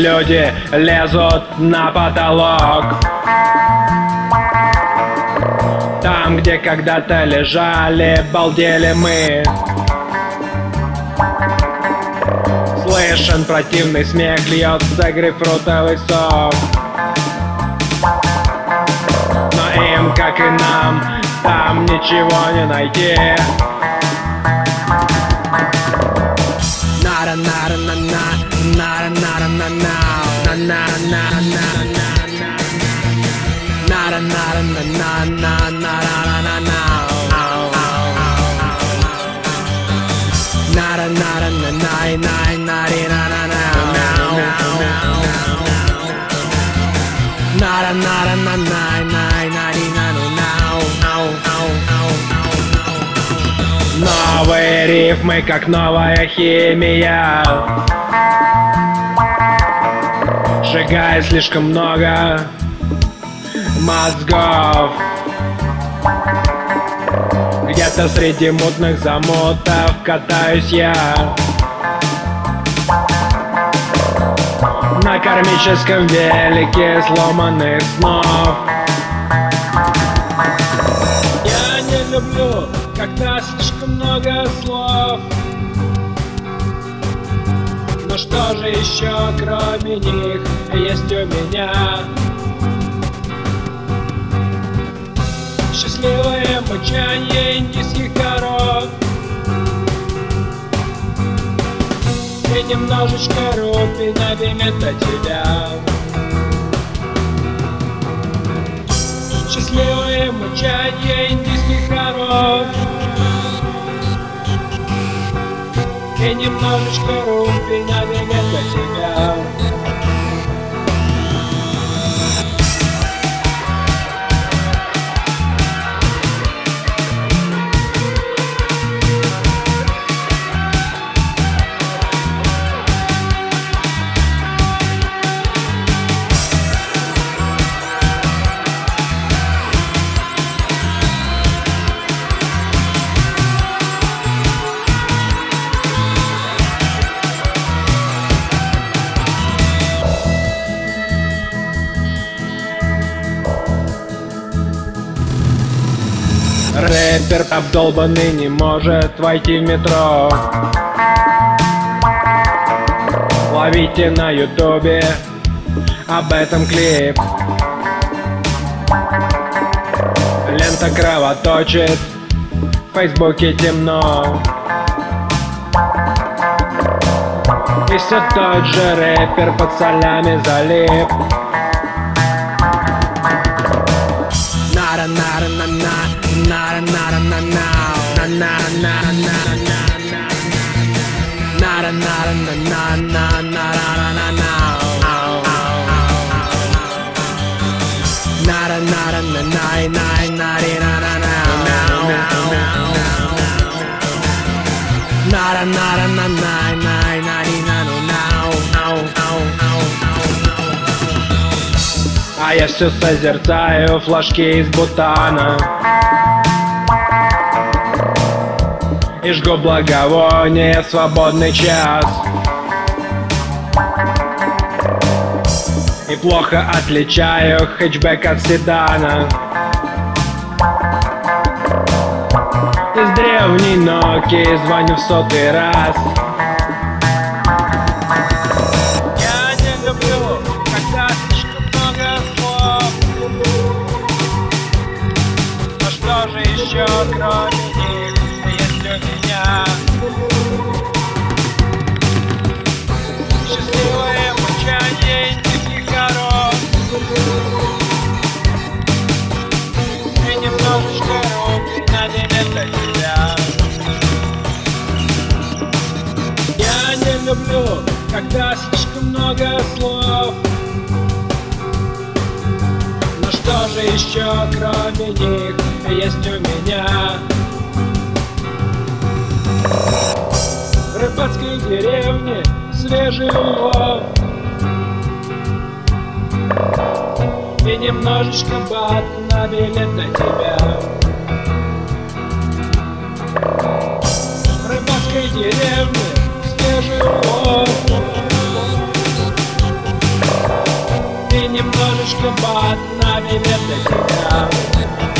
люди лезут на потолок. Там, где когда-то лежали, балдели мы. Слышен противный смех, льется грейпфрутовый сок. Но им, как и нам, там ничего не найти. Новые рифмы, как новая химия. Сжигает слишком много мозгов. Где-то среди мутных замутов катаюсь я на кармическом велике сломанных снов. Я не люблю, когда слишком много слов. Но что же еще, кроме них, есть у меня? Счастливое мычанье индийских коров и немножечко рупий на пимента тебя. Счастливое мычанье индийских коров и немножечко рупий на пимента тебя. Рэпер обдолбанный не может войти в метро. Ловите на ютубе об этом клип. Лента кровоточит, в фейсбуке темно. И все тот же рэпер под солями залип. А я все созерцаю флажки из Бутана и жгу благовоние в свободный час. И плохо отличаю хэтчбэк от седана. Из древней Nokia звоню в 100-й раз. Я не люблю, когда слишком много слов. Но что же еще, кроме них, есть у меня? Счастливое мучание индийских коров и немножечко руки на день тебя. Я не люблю, когда слишком много слов. Но что же еще, кроме них, есть у меня? В рыбацкой деревне свежий улов и немножечко бат на билет на тебя. В рыбацкой деревне свежий улов по одна билеты летят.